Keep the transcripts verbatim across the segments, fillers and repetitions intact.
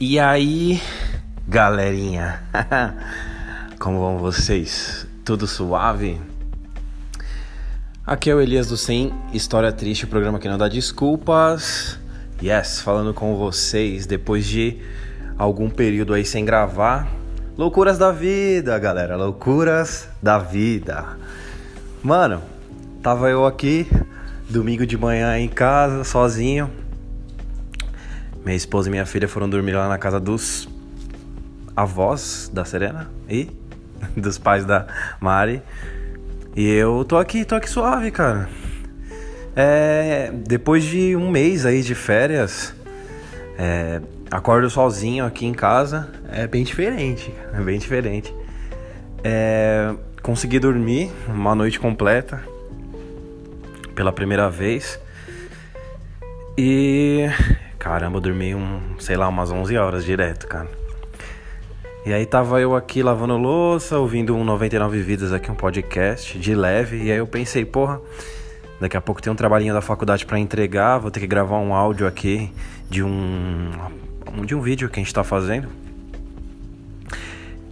E aí, galerinha, como vão vocês? Tudo suave? Aqui é o Elias do Sem História Triste, o programa que não dá desculpas. Yes, falando com vocês depois de algum período aí sem gravar. Loucuras da vida, galera, loucuras da vida. Mano, tava eu aqui, domingo de manhã em casa, sozinho. Minha esposa e minha filha foram dormir lá na casa dos avós da Serena e dos pais da Mari. E eu tô aqui, tô aqui suave, cara. É, depois de um mês aí de férias, é, acordo sozinho aqui em casa. É bem diferente, é bem diferente. É, consegui dormir uma noite completa pela primeira vez. E... caramba, eu dormi, um, sei lá, umas onze horas direto, cara. E aí tava eu aqui lavando louça, ouvindo um noventa e nove vidas aqui, um podcast de leve. E aí eu pensei, porra, daqui a pouco tem um trabalhinho da faculdade pra entregar. Vou ter que gravar um áudio aqui de um, de um vídeo que a gente tá fazendo.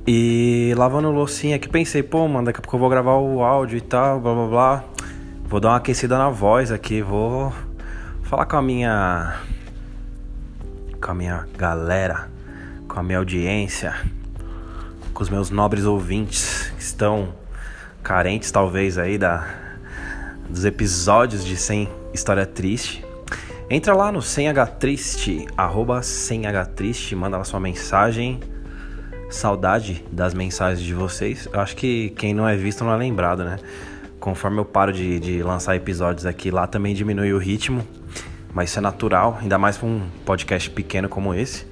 E lavando loucinha aqui, pensei, pô, mano, daqui a pouco eu vou gravar o áudio e tal, blá, blá, blá. Vou dar uma aquecida na voz aqui, vou falar com a minha... com a minha galera, com a minha audiência, com os meus nobres ouvintes que estão carentes talvez aí da, dos episódios de Sem História Triste. Entra lá no semhtriste, arroba semhtriste, manda lá sua mensagem. Saudade das mensagens de vocês. Eu acho que quem não é visto não é lembrado, né? Conforme eu paro de, de lançar episódios aqui, lá também diminui o ritmo. Mas isso é natural, ainda mais para um podcast pequeno como esse.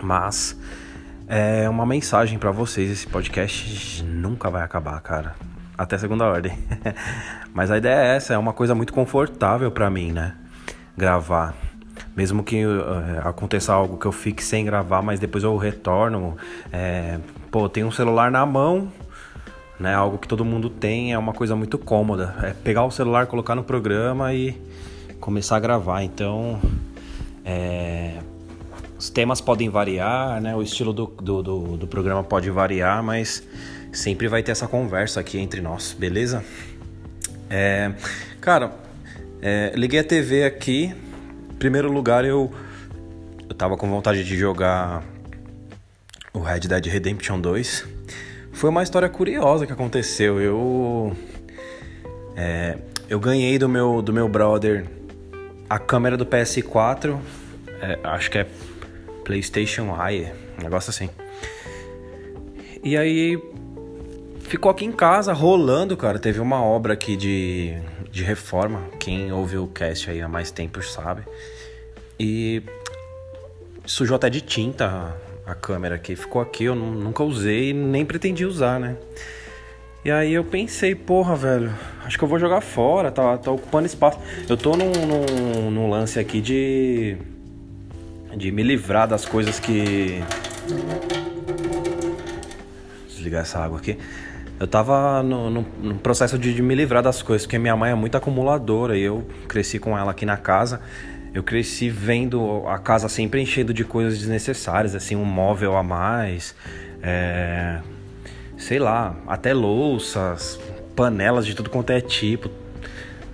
Mas é uma mensagem para vocês. Esse podcast nunca vai acabar, cara. Até segunda ordem. Mas a ideia é essa. É uma coisa muito confortável para mim, né? Gravar. Mesmo que uh, aconteça algo que eu fique sem gravar, mas depois eu retorno. É, pô, tem um celular na mão, né? Algo que todo mundo tem. É uma coisa muito cômoda. É pegar o celular, colocar no programa e... começar a gravar. Então é, os temas podem variar, né? O estilo do, do, do, do programa pode variar, mas sempre vai ter essa conversa aqui entre nós, beleza? É, cara, é, liguei a T V aqui. Em primeiro lugar, eu, eu tava com vontade de jogar o Red Dead Redemption dois. Foi uma história curiosa que aconteceu. Eu, é, eu ganhei do meu, do meu brother a câmera do P S quatro, é, acho que é PlayStation Eye, um negócio assim. E aí ficou aqui em casa rolando, cara. Teve uma obra aqui de, de reforma. Quem ouve o cast aí há mais tempo sabe. E sujou até de tinta a, a câmera aqui. Ficou aqui, eu n- nunca usei, nem pretendi usar, né? E aí eu pensei, porra, velho, acho que eu vou jogar fora, tá, tá ocupando espaço. Eu tô num, num, num lance aqui de de me livrar das coisas que... Desligar essa água aqui. Eu tava no, no, no processo de, de me livrar das coisas, porque minha mãe é muito acumuladora e eu cresci com ela aqui na casa. Eu cresci vendo a casa sempre enchendo de coisas desnecessárias, assim, um móvel a mais, é... sei lá, até louças, panelas de tudo quanto é tipo,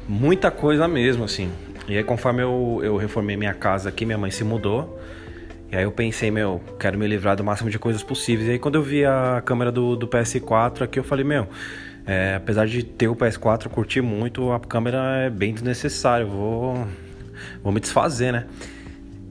muita coisa mesmo, assim. E aí conforme eu, eu reformei minha casa aqui, minha mãe se mudou, e aí eu pensei, meu, quero me livrar do máximo de coisas possíveis. E aí quando eu vi a câmera do, do P S quatro aqui, eu falei, meu, é, apesar de ter o P S quatro, eu curti muito, a câmera é bem desnecessária, eu vou, vou me desfazer, né?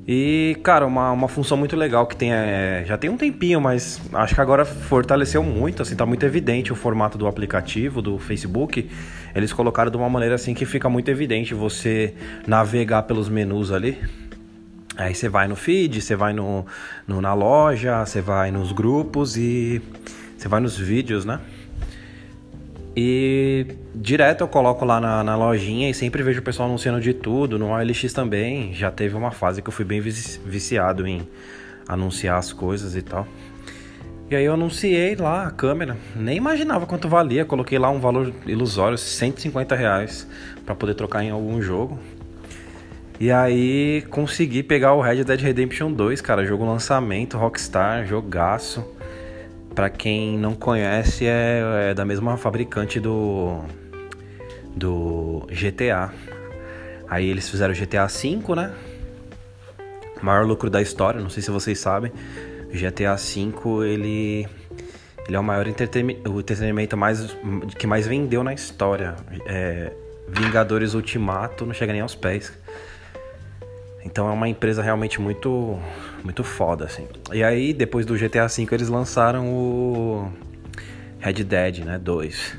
E, cara, uma, uma função muito legal que tem é... já tem um tempinho, mas acho que agora fortaleceu muito, assim, tá muito evidente o formato do aplicativo, do Facebook. Eles colocaram de uma maneira, assim, que fica muito evidente você navegar pelos menus ali. Aí você vai no feed, você vai no, no, na loja, você vai nos grupos e você vai nos vídeos, né? E direto eu coloco lá na, na lojinha e sempre vejo o pessoal anunciando de tudo. No O L X também já teve uma fase que eu fui bem viciado em anunciar as coisas e tal. E aí eu anunciei lá a câmera, nem imaginava quanto valia. Coloquei lá um valor ilusório, cento e cinquenta reais, pra poder trocar em algum jogo. E aí consegui pegar o Red Dead Redemption dois, cara, jogo lançamento, Rockstar, jogaço. Pra quem não conhece, é, é da mesma fabricante do, do G T A. Aí eles fizeram o G T A cinco, né? O maior lucro da história, não sei se vocês sabem. O G T A cinco, ele... Ele é o maior entretenimento, o entretenimento mais, que mais vendeu na história. É, Vingadores Ultimato não chega nem aos pés. Então é uma empresa realmente muito, muito foda, assim. E aí, depois do G T A cinco, eles lançaram o Red Dead, né, dois.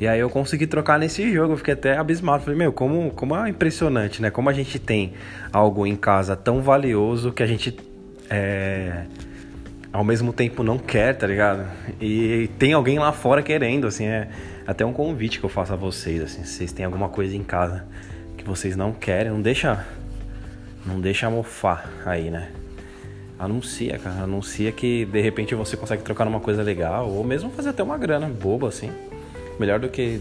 E aí eu consegui trocar nesse jogo, eu fiquei até abismado. Falei, meu, como, como é impressionante, né? Como a gente tem algo em casa tão valioso que a gente... É... ao mesmo tempo não quer, tá ligado? E tem alguém lá fora querendo, assim, é até um convite que eu faço a vocês, assim, se vocês têm alguma coisa em casa que vocês não querem, não deixa, não deixa mofar aí, né? Anuncia, cara, anuncia que de repente você consegue trocar numa coisa legal, ou mesmo fazer até uma grana boba, assim, melhor do que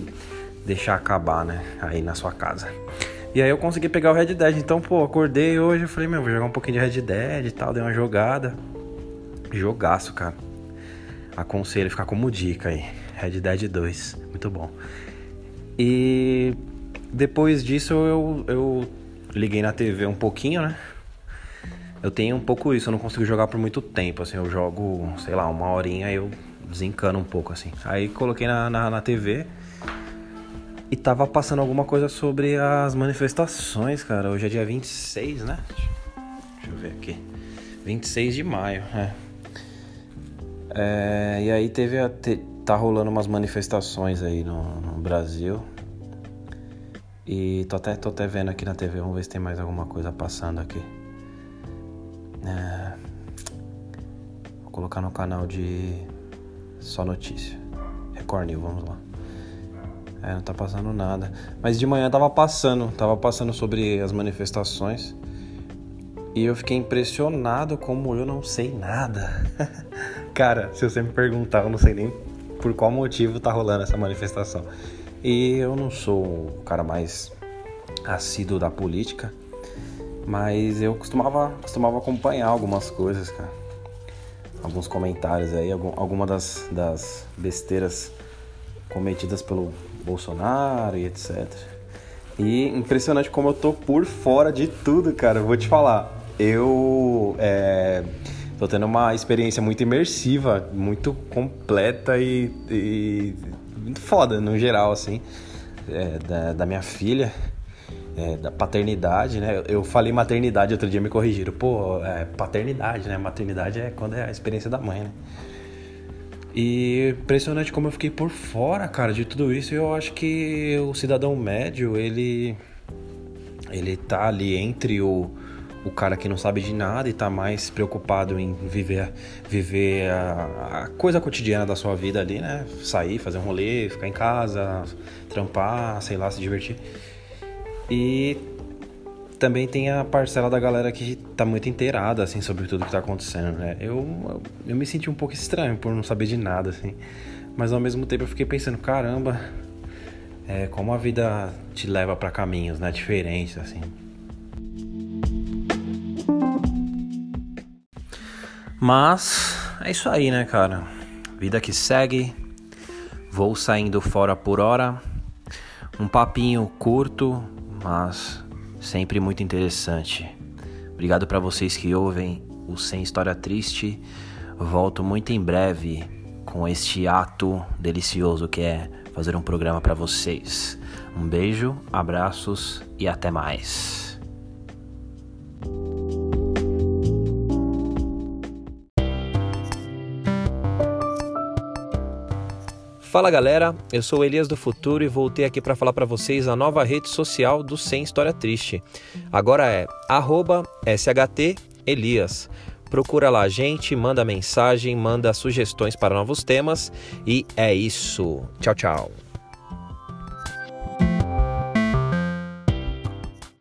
deixar acabar, né, aí na sua casa. E aí eu consegui pegar o Red Dead, então, pô, acordei hoje, eu falei, meu, vou jogar um pouquinho de Red Dead e tal, dei uma jogada. Jogaço, cara. Aconselho, ficar como dica aí. Red Dead dois, muito bom. E depois disso eu, eu liguei na T V um pouquinho, né? Eu tenho um pouco isso, eu não consigo jogar por muito tempo, assim. Eu jogo, sei lá, uma horinha e eu desencano um pouco, assim. Aí coloquei na, na, na T V e tava passando alguma coisa sobre as manifestações, cara. Hoje é dia vinte e seis, né? Deixa eu ver aqui. vinte e seis de maio, é. É, e aí teve a te, tá rolando umas manifestações aí no, no Brasil. E tô até, tô até vendo aqui na T V, vamos ver se tem mais alguma coisa passando aqui. É, vou colocar no canal de Só Notícia. Record News, vamos lá. É, não tá passando nada. Mas de manhã tava passando, tava passando sobre as manifestações. E eu fiquei impressionado como eu não sei nada. Cara, se você me perguntar, eu não sei nem por qual motivo tá rolando essa manifestação. E eu não sou o cara mais assíduo da política, mas eu costumava, costumava acompanhar algumas coisas, cara. Alguns comentários aí, algum, alguma das, das besteiras cometidas pelo Bolsonaro e etcétera. E impressionante como eu tô por fora de tudo, cara. Eu vou te falar. Eu é, tô tendo uma experiência muito imersiva, muito completa e, e muito foda no geral, assim, é, da, da minha filha, é, da paternidade, né? Eu falei maternidade outro dia, me corrigiram. Pô, é paternidade, né? Maternidade é quando é a experiência da mãe, né? E impressionante como eu fiquei por fora, cara, de tudo isso. E eu acho que o cidadão médio, ele, ele tá ali entre o, o cara que não sabe de nada e tá mais preocupado em viver, viver a, a coisa cotidiana da sua vida ali, né? Sair, fazer um rolê, ficar em casa, trampar, sei lá, se divertir. E também tem a parcela da galera que tá muito inteirada, assim, sobre tudo que tá acontecendo, né? Eu, eu me senti um pouco estranho por não saber de nada, assim. Mas ao mesmo tempo eu fiquei pensando, caramba, é, como a vida te leva pra caminhos, né? Diferentes, assim. Mas é isso aí, né, cara? Vida que segue. Vou saindo fora por hora. Um papinho curto, mas... sempre muito interessante. Obrigado para vocês que ouvem o Sem História Triste. Volto muito em breve com este ato delicioso que é fazer um programa para vocês. Um beijo, abraços e até mais. Fala galera, eu sou o Elias do Futuro e voltei aqui para falar para vocês a nova rede social do Sem História Triste. Agora é arroba S H T Elias. Procura lá a gente, manda mensagem, manda sugestões para novos temas e é isso. Tchau, tchau.